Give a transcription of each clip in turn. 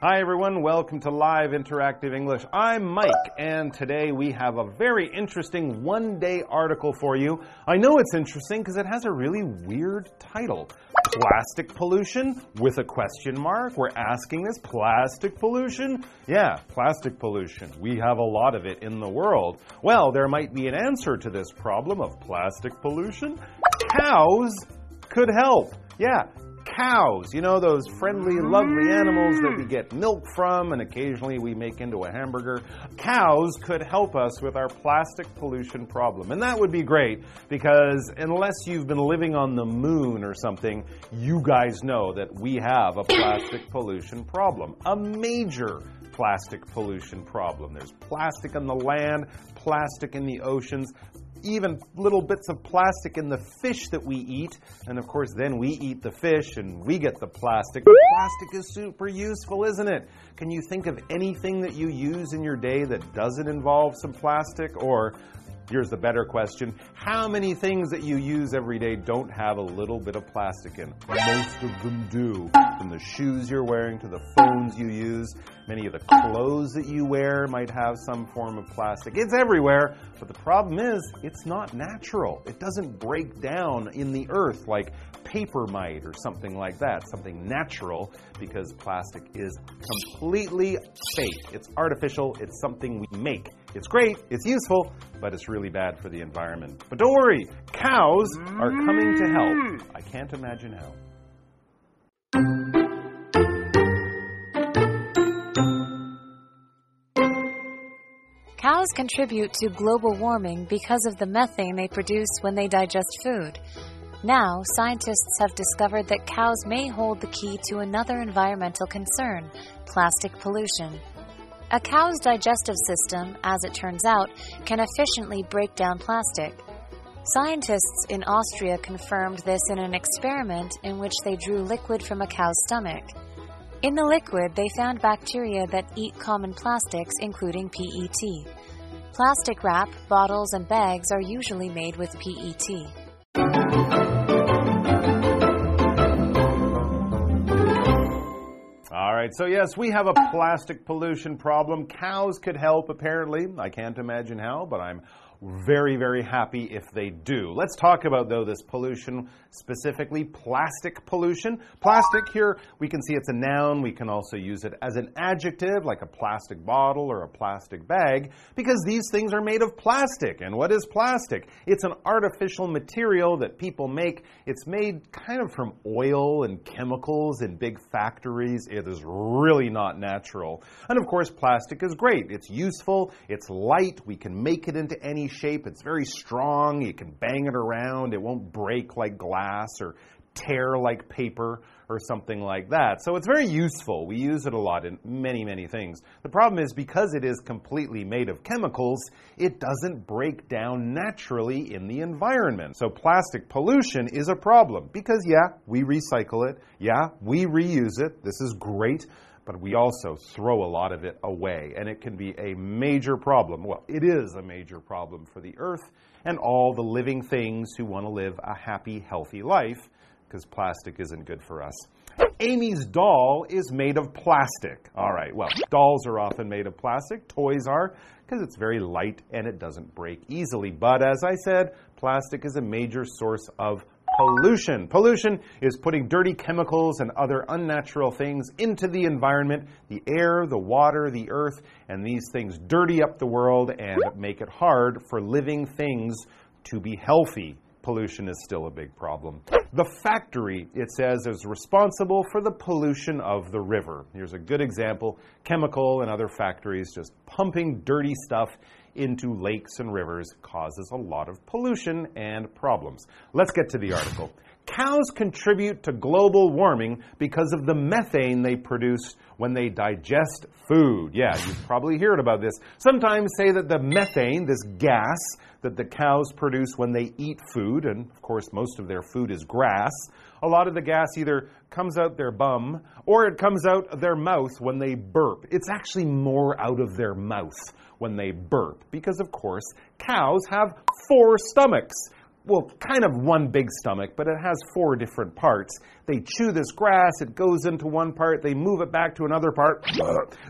Hi everyone, welcome to Live Interactive English. I'm Mike, and today we have a very interesting one-day article for you. I know it's interesting because it has a really weird title. Plastic pollution with a question mark. We're asking this, plastic pollution? Yeah, plastic pollution. We have a lot of it in the world. Well, there might be an answer to this problem of plastic pollution. Cows could help. Yeah. Cows, you know, those friendly, lovely animals that we get milk from and occasionally we make into a hamburger. Cows could help us with our plastic pollution problem. And that would be great because unless you've been living on the moon or something, you guys know that we have a plastic pollution problem. A major plastic pollution problem. There's plastic on the land, plastic in the oceans, even little bits of plastic in the fish that we eat. And of course, then we eat the fish and we get the plastic. But plastic is super useful, isn't it? Can you think of anything that you use in your day that doesn't involve some plastic? Or here's the better question. How many things that you use every day don't have a little bit of plastic in? Most of them do. From the shoes you're wearing to the phones you use, many of the clothes that you wear might have some form of plastic. It's everywhere, but the problem is it's not natural. It doesn't break down in the earth like paper might or something like that, something natural, because plastic is completely fake. It's artificial. It's something we make. It's great, it's useful, but it's really bad for the environment. But don't worry, cows are coming to help. I can't imagine how. Cows contribute to global warming because of the methane they produce when they digest food. Now, scientists have discovered that cows may hold the key to another environmental concern, plastic pollution. A cow's digestive system, as it turns out, can efficiently break down plastic. Scientists in Austria confirmed this in an experiment in which they drew liquid from a cow's stomach. In the liquid, they found bacteria that eat common plastics, including PET. Plastic wrap, bottles, and bags are usually made with PET. All right, so yes, we have a plastic pollution problem. Cows could help, apparently. I can't imagine how, but I'm very, very happy if they do. Let's talk about, though, this pollution, specifically plastic pollution. Plastic, here we can see it's a noun. We can also use it as an adjective, like a plastic bottle or a plastic bag, because these things are made of plastic. And what is plastic? It's an artificial material that people make. It's made kind of from oil and chemicals in big factories. It is really not natural. And of course, plastic is great. It's useful. It's light. We can make it into any shape. It's very strong. You can bang it around. It won't break like glass or tear like paper or something like that. So it's very useful. We use it a lot in many, many things. The problem is because it is completely made of chemicals, it doesn't break down naturally in the environment. So plastic pollution is a problem because, yeah, we recycle it. Yeah, we reuse it. This is great. But we also throw a lot of it away, and it can be a major problem. Well, it is a major problem for the earth and all the living things who want to live a happy, healthy life, because plastic isn't good for us. Amy's doll is made of plastic. All right, well, dolls are often made of plastic. Toys are, because it's very light and it doesn't break easily. But as I said, plastic is a major source of pollution. Pollution is putting dirty chemicals and other unnatural things into the environment, the air, the water, the earth, and these things dirty up the world and make it hard for living things to be healthy. Pollution is still a big problem. The factory, it says, is responsible for the pollution of the river. Here's a good example. Chemical and other factories just pumping dirty stuff into lakes and rivers causes a lot of pollution and problems. Let's get to the article. Cows contribute to global warming because of the methane they produce when they digest food. Yeah, you've probably heard about this. Sometimes say that the methane, this gas that the cows produce when they eat food, and of course most of their food is grass, a lot of the gas either comes out their bum or it comes out their mouth when they burp. It's actually more out of their mouth when they burp because, of course, cows have four stomachs. well, kind of one big stomach, but it has four different parts. They chew this grass, it goes into one part, they move it back to another part.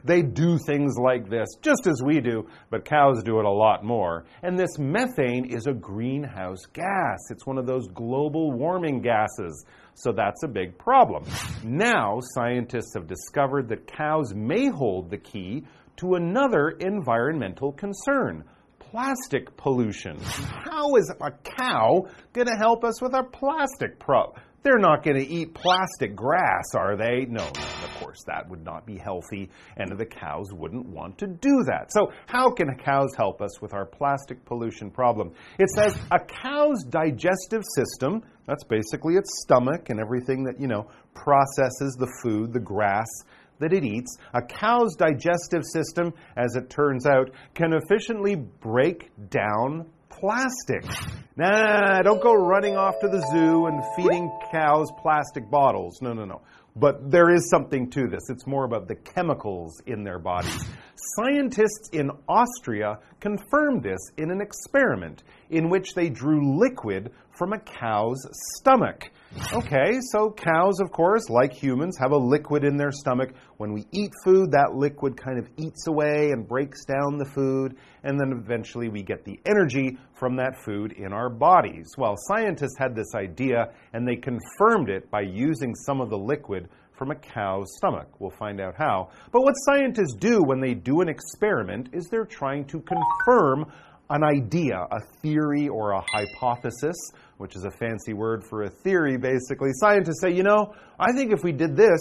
They do things like this, just as we do, but cows do it a lot more. And this methane is a greenhouse gas. It's one of those global warming gases. So that's a big problem. Now, scientists have discovered that cows may hold the key to another environmental concern. Plastic pollution. How is a cow going to help us with our plastic problem? They're not going to eat plastic grass, are they? No, of course, that would not be healthy, and the cows wouldn't want to do that. So how can cows help us with our plastic pollution problem? It says a cow's digestive system, that's basically its stomach and everything that, you know, processes the food, the grass, that it eats, a cow's digestive system, as it turns out, can efficiently break down plastic. Nah, don't go running off to the zoo and feeding cows plastic bottles. No, no, no. But there is something to this. It's more about the chemicals in their bodies. Scientists in Austria confirmed this in an experiment in which they drew liquid from a cow's stomach. Okay, so cows, of course, like humans, have a liquid in their stomach. When we eat food, that liquid kind of eats away and breaks down the food, and then eventually we get the energy from that food in our bodies. Well, scientists had this idea, and they confirmed it by using some of the liquid from a cow's stomach. We'll find out how. But what scientists do when they do an experiment is they're trying to confirm an idea, a theory or a hypothesis, which is a fancy word for a theory, basically. Scientists say, you know, I think if we did this,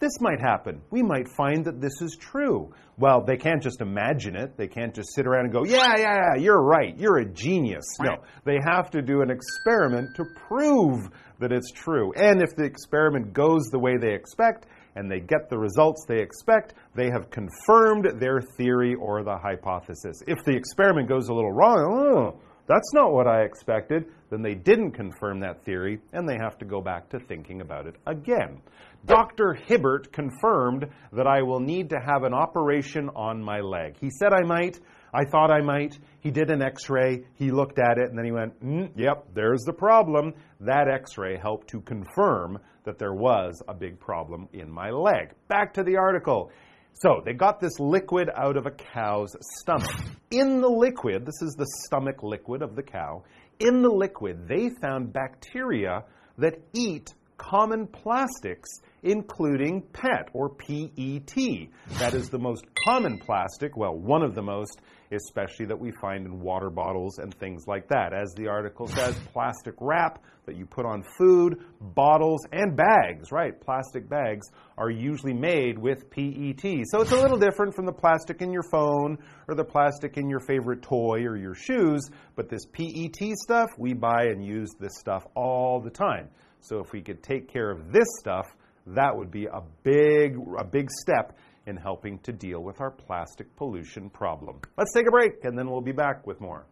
this might happen. We might find that this is true. Well, they can't just imagine it. They can't just sit around and go, yeah, you're right. You're a genius. No, they have to do an experiment to prove that it's true. And if the experiment goes the way they expect, and they get the results they expect, they have confirmed their theory or the hypothesis. If the experiment goes a little wrong, oh, that's not what I expected, then they didn't confirm that theory, and they have to go back to thinking about it again. Dr. Hibbert confirmed that I will need to have an operation on my leg. He said I might. I thought I might. He did an x-ray. He looked at it, and then he went, yep, there's the problem. That x-ray helped to confirm that there was a big problem in my leg. Back to the article. So they got this liquid out of a cow's stomach. In the liquid, this is the stomach liquid of the cow, in the liquid they found bacteria that eat common plastics, including PET or PET. That is the most common plastic, well, one of the most, especially that we find in water bottles and things like that. As the article says, plastic wrap that you put on food, bottles, and bags, right? Plastic bags are usually made with PET. So it's a little different from the plastic in your phone or the plastic in your favorite toy or your shoes, but this PET stuff, we buy and use this stuff all the time. So if we could take care of this stuff, that would be a big step in helping to deal with our plastic pollution problem. Let's take a break, and then we'll be back with more.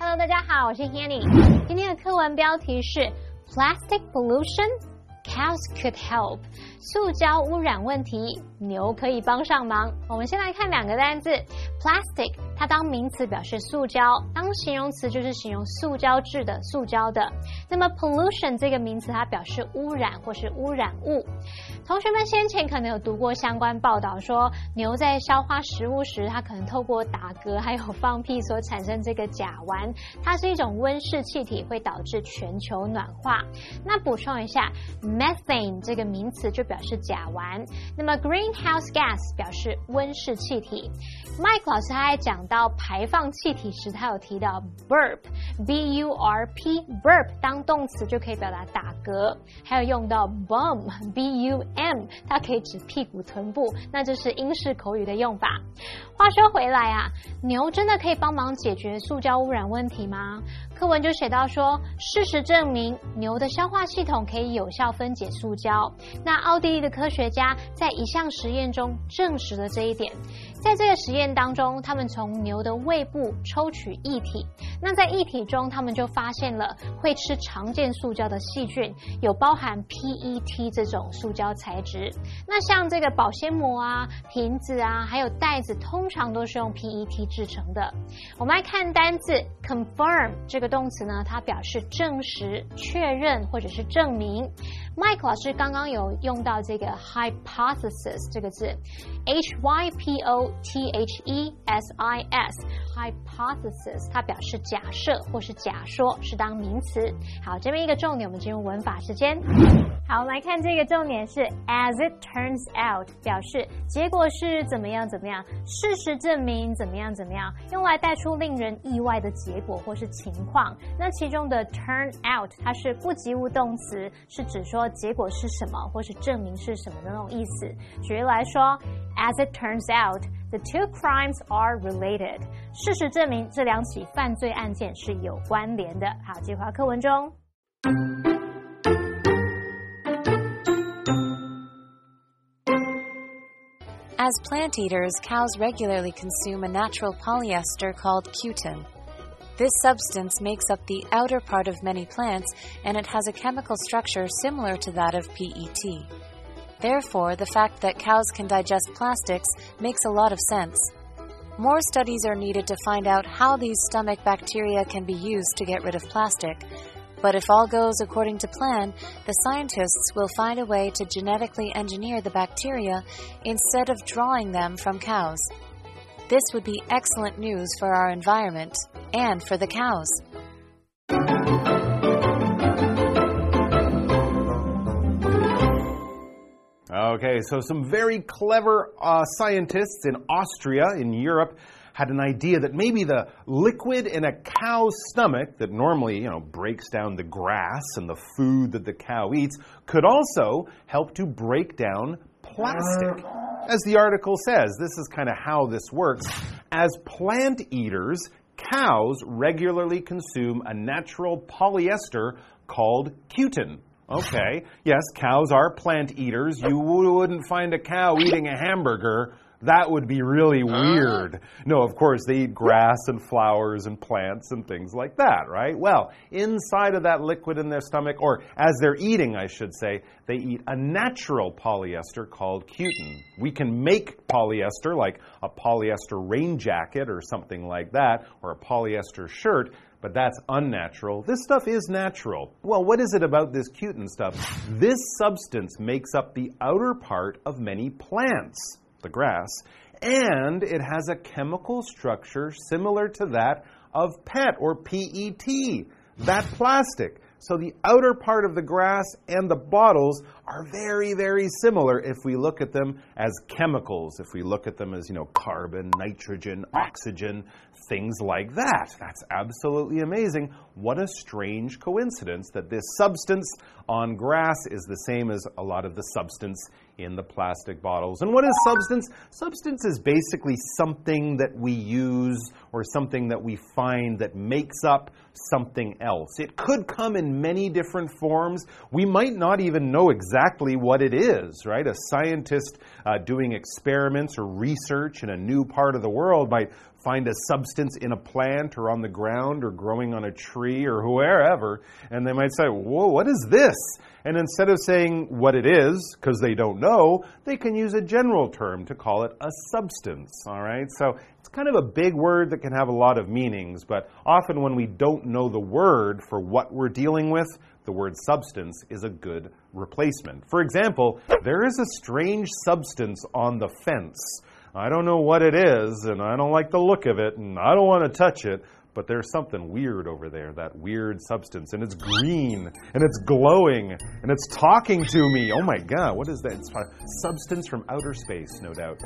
Hello, 大家好，我是 Hiani。今天的课文标题是 Plastic Pollution, Cows Could Help。塑胶污染问题，牛可以帮上忙。我们先来看两个单字 ，plastic， 它当名词表示塑胶，当形容词就是形容塑胶制的、塑胶的。那么 pollution 这个名词，它表示污染或是污染物。同学们先前可能有读过相关报道说，牛在消化食物时，它可能透过打嗝还有放屁所产生这个甲烷，它是一种温室气体，会导致全球暖化。那补充一下 ，methane 这个名词就表示甲烷，那么 greenhouse gas 表示温室气体。Mike 老师他在讲到排放气体时，他有提到 burp，b-u-r-p burp 当动词就可以表达打嗝，还有用到 bum，b-u-m 它可以指屁股臀部，那就是英式口语的用法。话说回来啊，牛真的可以帮忙解决塑胶污染问题吗？课文就写到说，事实证明牛的消化系统可以有效分解塑胶。那奥地利的科学家在一项实验中证实了这一点。在这个实验当中，他们从牛的胃部抽取液体，那在液体中，他们就发现了会吃常见塑胶的细菌，有包含 PET 这种塑胶材质。那像这个保鲜膜啊、瓶子啊，还有袋子，通常都是用 PET 制成的。我们来看单字 confirm 这个动词呢，它表示证实、确认或者是证明。Mike 老师刚刚有用到这个 hypothesis 这个字 ，hypothesis hypothesis 它表示假设或是假说，是当名词。好，这边一个重点，我们进入文法时间。好，我们来看这个重点是 as it turns out 表示结果是怎么样怎么样，事实证明怎么样怎么样，用来带出令人意外的结果或是情况。那其中的 turn out 它是不及物动词，是指说结果是什么或是证明是什么的那种意思。举例来说 as it turns out the two crimes are related 事实证明这两起犯罪案件是有关联的。好，进入课文中。As plant eaters, cows regularly consume a natural polyester called cutin. This substance makes up the outer part of many plants, and it has a chemical structure similar to that of PET. Therefore, the fact that cows can digest plastics makes a lot of sense. More studies are needed to find out how these stomach bacteria can be used to get rid of plastic. But if all goes according to plan, the scientists will find a way to genetically engineer the bacteria instead of drawing them from cows. This would be excellent news for our environment and for the cows.Okay, so some very clever scientists in Austria, in Europe, had an idea that maybe the liquid in a cow's stomach that normally, breaks down the grass and the food that the cow eats could also help to break down plastic. As the article says, this is kind of how this works. As plant eaters, cows regularly consume a natural polyester called cutin.Okay, yes, cows are plant eaters. You wouldn't find a cow eating a hamburger. That would be really weird. No, of course, they eat grass and flowers and plants and things like that, right? Well, inside of that liquid in their stomach, or as they're eating, I should say, they eat a natural polyester called cutin. We can make polyester, like a polyester rain jacket or something like that, or a polyester shirt.But that's unnatural. This stuff is natural. Well, what is it about this cutin stuff? This substance makes up the outer part of many plants, the grass, and it has a chemical structure similar to that of PET or PET, that plastic. So the outer part of the grass and the bottles are very, very similar if we look at them as chemicals, if we look at them as, carbon, nitrogen, oxygen, things like that. That's absolutely amazing. What a strange coincidence that this substance on grass is the same as a lot of the substance in the plastic bottles. And what is substance? Substance is basically something that we use or something that we find that makes up something else. It could come in many different forms. We might not even know exactly what it is, right? A scientist doing experiments or research in a new part of the world might find a substance in a plant or on the ground or growing on a tree or wherever, and they might say, whoa, what is this? And instead of saying what it is, because they don't know, they can use a general term to call it a substance, all right? So it's kind of a big word that can have a lot of meanings, but often when we don't know the word for what we're dealing with, the word substance is a good replacement. For example, there is a strange substance on the fence.I don't know what it is, and I don't like the look of it, and I don't want to touch it, but there's something weird over there, that weird substance, and it's green, and it's glowing, and it's talking to me. Oh my God, what is that? It's a substance from outer space, no doubt.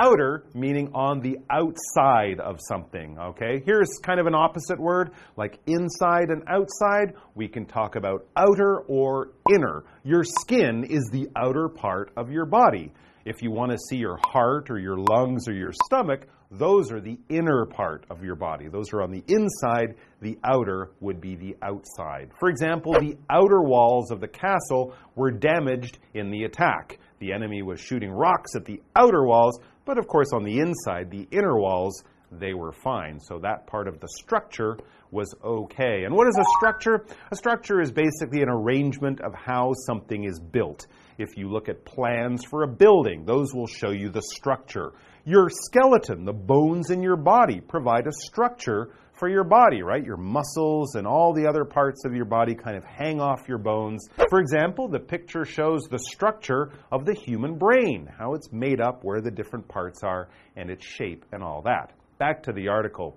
Outer, meaning on the outside of something, okay? Here's kind of an opposite word, like inside and outside. We can talk about outer or inner. Your skin is the outer part of your body.If you want to see your heart or your lungs or your stomach, Those are the inner part of your body. Those are on the inside. The outer would be the outside. For example, the outer walls of the castle were damaged in the attack. The enemy was shooting rocks at the outer walls, but of course on the inside, the inner walls, they were fine. So that part of the structure was okay. And what is a structure? A structure is basically an arrangement of how something is built. If you look at plans for a building, those will show you the structure. Your skeleton, the bones in your body, provide a structure for your body, right? Your muscles and all the other parts of your body kind of hang off your bones. For example, the picture shows the structure of the human brain, how it's made up, where the different parts are, and its shape and all that. Back to the article.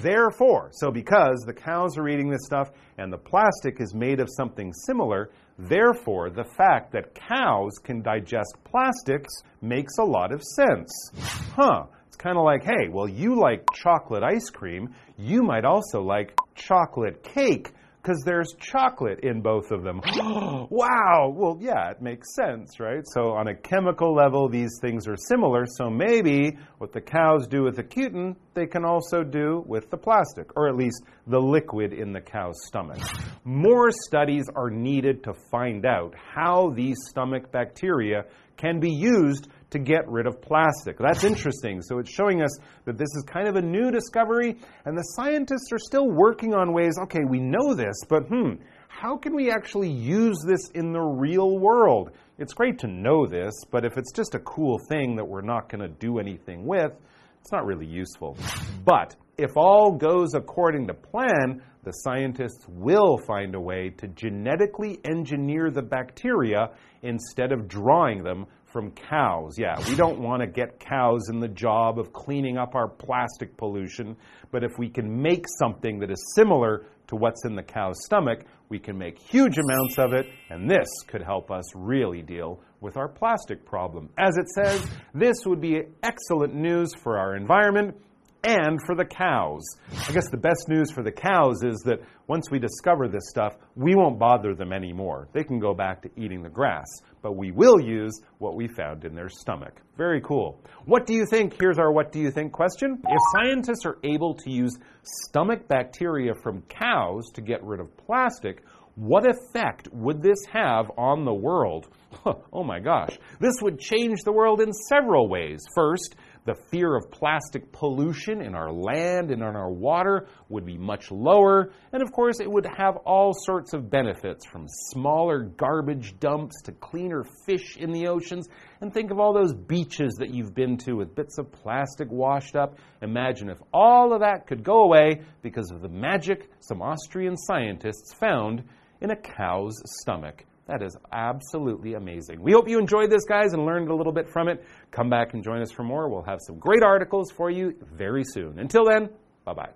Therefore, so because the cows are eating this stuff and the plastic is made of something similar, therefore the fact that cows can digest plastics makes a lot of sense. Huh, it's kind of like, hey, well, you like chocolate ice cream, you might also like chocolate cake, because there's chocolate in both of them. Wow, well, yeah, it makes sense, right? So on a chemical level, these things are similar, so maybe what the cows do with the cutin, they can also do with the plastic, or at least the liquid in the cow's stomach. More studies are needed to find out how these stomach bacteria can be used to get rid of plastic. That's interesting. So it's showing us that this is kind of a new discovery, and the scientists are still working on ways, okay, we know this, but how can we actually use this in the real world? It's great to know this, but if it's just a cool thing that we're not going to do anything with, it's not really useful. But if all goes according to plan, the scientists will find a way to genetically engineer the bacteria instead of drawing them from cows. Yeah, we don't want to get cows in the job of cleaning up our plastic pollution, but if we can make something that is similar to what's in the cow's stomach, we can make huge amounts of it, and this could help us really deal with our plastic problem. As it says, this would be excellent news for our environment and for the cows. I guess the best news for the cows is that once we discover this stuff, we won't bother them anymore. They can go back to eating the grass, but we will use what we found in their stomach. Very cool. What do you think? Here's our what do you think question. If scientists are able to use stomach bacteria from cows to get rid of plastic, what effect would this have on the world? Oh my gosh. This would change the world in several ways. First, the fear of plastic pollution in our land and in our water would be much lower. And of course, it would have all sorts of benefits, from smaller garbage dumps to cleaner fish in the oceans. And think of all those beaches that you've been to with bits of plastic washed up. Imagine if all of that could go away because of the magic some Austrian scientists found in a cow's stomach. That is absolutely amazing. We hope you enjoyed this, guys, and learned a little bit from it. Come back and join us for more. We'll have some great articles for you very soon. Until then, bye-bye.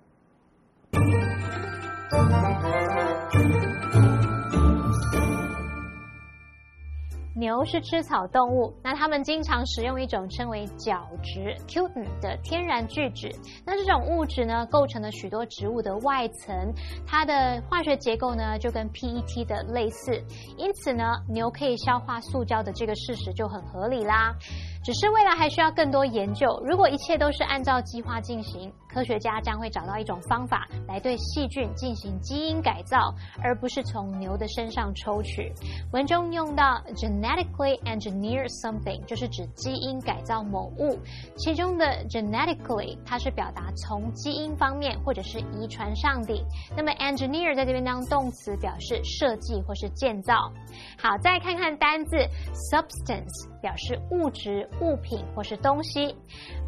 牛是吃草动物，那它们经常使用一种称为角质 cutin 的天然聚酯。那这种物质呢，构成了许多植物的外层，它的化学结构呢就跟 PET 的类似，因此呢，牛可以消化塑胶的这个事实就很合理啦。只是未来还需要更多研究，如果一切都是按照计划进行，科学家将会找到一种方法来对细菌进行基因改造，而不是从牛的身上抽取。文中用到 genetically engineer something， 就是指基因改造某物。其中的 genetically， 它是表达从基因方面或者是遗传上的。那么 engineer 在这边当动词，表示设计或是建造。好，再看看单字 substance， 表示物质、物品或是东西。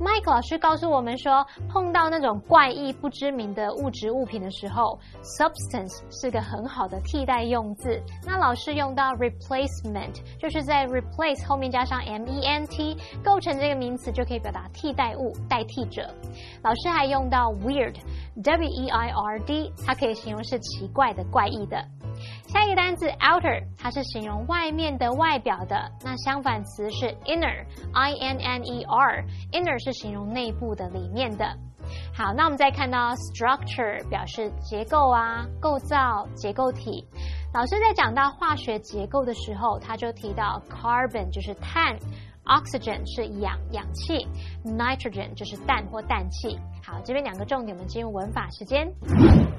Mike 老师告诉我们说，碰到那种怪异不知名的物质物品的时候 ，substance 是个很好的替代用字。那老师用到 replacement， 就是在 replace 后面加上 ment， 构成这个名词就可以表达替代物、代替者。老师还用到 weird，W-E-I-R-D， 它可以形容是奇怪的、怪异的。下一个单字 outer， 它是形容外面的、外表的。那相反词是 inner，I-N-N-E-R， inner 是形容内部的、里面的。好，那我们再看到 structure， 表示结构啊、构造、结构体。老师在讲到化学结构的时候，他就提到 carbon， 就是碳。Oxygen 是氧气 Nitrogen 就是氮或氮气。好，这边两个重点，我们进入文法时间。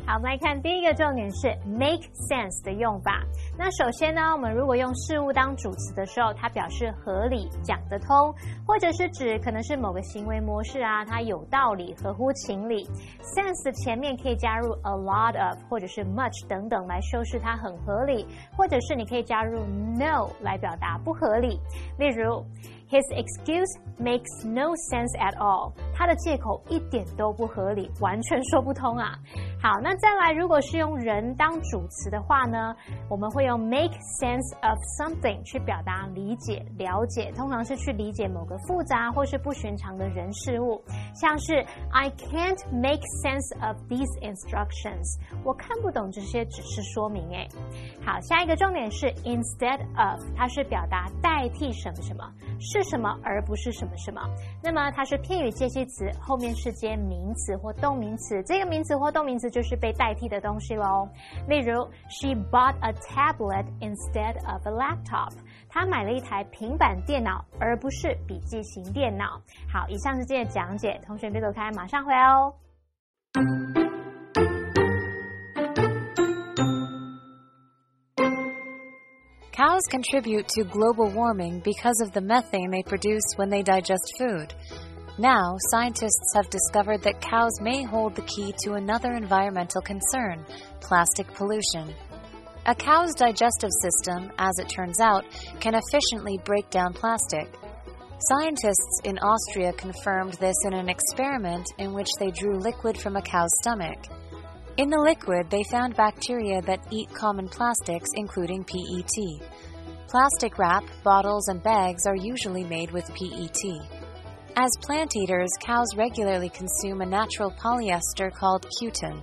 好，我们来看第一个重点是 make sense 的用法。那首先呢，我们如果用事物当主词的时候，它表示合理、讲得通，或者是指可能是某个行为模式啊，它有道理、合乎情理。sense 前面可以加入 a lot of 或者是 much 等等来修饰它很合理，或者是你可以加入 no 来表达不合理。例如 His excuse makes no sense at all. 他的借口一点都不合理，完全说不通啊。好，那再来，如果是用人当主词的话呢，我们会用 make sense of something 去表达理解、了解，通常是去理解某个复杂或是不寻常的人事物。像是 I can't make sense of these instructions. 我看不懂这些指示说明诶。好，下一个重点是 instead of， 它是表达代替什么什么。是什么而不是什么什么，那么它是片语介系词，后面是接名词或动名词，这个名词或动名词就是被代替的东西咯。例如 She bought a tablet instead of a laptop， 她买了一台平板电脑而不是笔记型电脑。好，以上是今天的讲解，同学别走开，马上回来哦。Cows contribute to global warming because of the methane they produce when they digest food. Now, scientists have discovered that cows may hold the key to another environmental concern, plastic pollution. A cow's digestive system, as it turns out, can efficiently break down plastic. Scientists in Austria confirmed this in an experiment in which they drew liquid from a cow's stomach.In the liquid, they found bacteria that eat common plastics, including PET. Plastic wrap, bottles, and bags are usually made with PET. As plant eaters, cows regularly consume a natural polyester called cutin.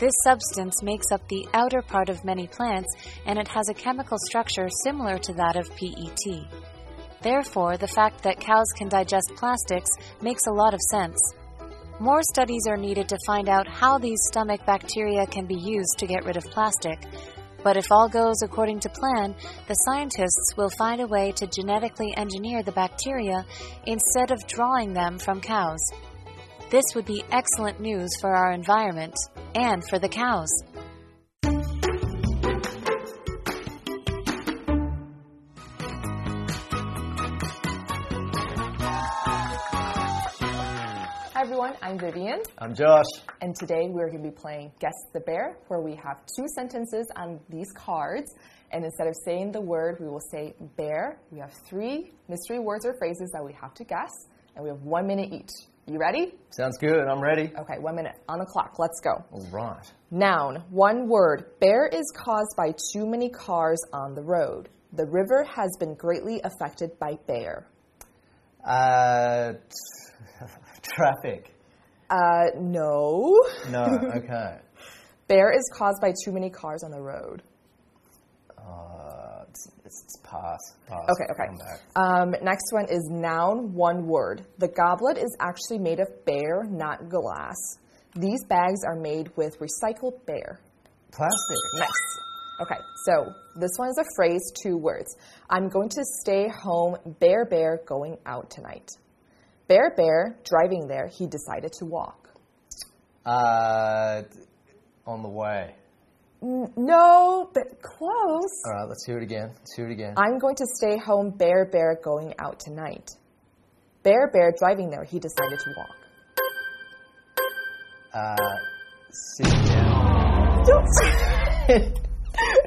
This substance makes up the outer part of many plants, and it has a chemical structure similar to that of PET. Therefore, the fact that cows can digest plastics makes a lot of sense.More studies are needed to find out how these stomach bacteria can be used to get rid of plastic. But if all goes according to plan, the scientists will find a way to genetically engineer the bacteria instead of drawing them from cows. This would be excellent news for our environment and for the cows.Hi everyone, I'm Vivian. I'm Josh. And today we're going to be playing Guess the Bear, where we have two sentences on these cards. And instead of saying the word, we will say bear. We have three mystery words or phrases that we have to guess, and we have 1 minute each. You ready? Sounds good. I'm ready. Okay, 1 minute on the clock. Let's go. All right. Noun, one word. Bear is caused by too many cars on the road. The river has been greatly affected by bear.Traffic. No. No, okay. Bear is caused by too many cars on the road. It's pass. Okay. Next one is noun, one word. The goblet is actually made of bear, not glass. These bags are made with recycled bear. Plastic. Nice. Okay, so this one is a phrase, two words. I'm going to stay home, bear, bear, going out tonight.Bear, bear, driving there, he decided to walk. On the way. No, but close. All right, let's hear it again. I'm going to stay home, bear, bear, going out tonight. Bear, bear, driving there, he decided to walk. Sit down.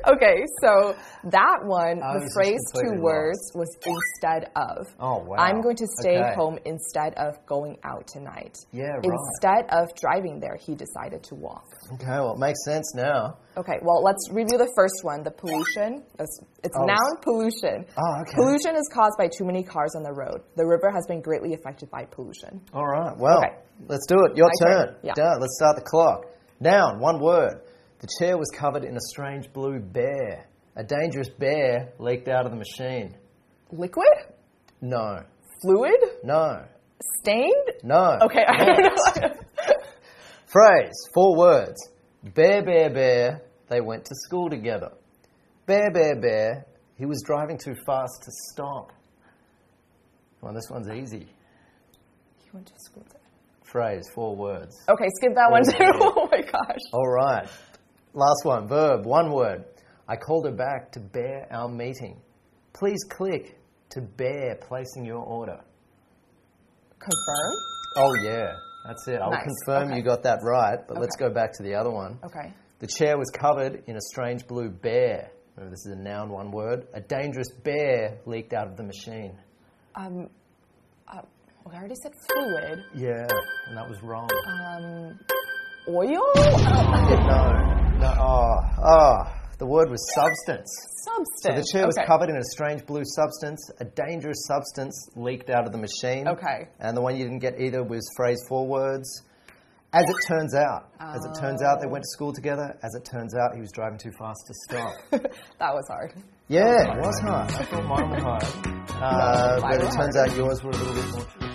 Okay, so that one, the phrase two words was instead of. Oh, wow. I'm going to stay home instead of going out tonight. Yeah, right. Instead of driving there, he decided to walk. Okay, well, it makes sense now. Okay, well, let's review the first one, the pollution. It's noun, pollution. Oh, okay. Pollution is caused by too many cars on the road. The river has been greatly affected by pollution. All right, well, let's do it. Your turn. Yeah. Done. Let's start the clock. Noun, one word.The chair was covered in a strange blue bear. A dangerous bear leaked out of the machine. Liquid? No. Fluid? No. Stained? No. Okay, I don't know. Phrase, four words. Bear, bear, bear, they went to school together. Bear, bear, bear, he was driving too fast to stop. Well, this one's easy. You want to skip that? Phrase, four words. Okay, skip that one too. Oh my gosh. All right. Last one, verb, one word. I called her back to bear our meeting. Please click to bear placing your order. Confirm? Oh, yeah. That's it. I'll confirm you got that right, but let's go back to the other one. Okay. The chair was covered in a strange blue bear. Remember, this is a noun, one word. A dangerous bear leaked out of the machine. I already said fluid. Yeah, and that was wrong. Oil? No. The word was substance. So the chair was covered in a strange blue substance. A dangerous substance leaked out of the machine. Okay. And the one you didn't get either was phrase four words. As it turns out. As it turns out, they went to school together. As it turns out, he was driving too fast to stop. That was hard. Yeah, it was hard. I thought mine was hard. But it turns out yours were a little bit more tricky.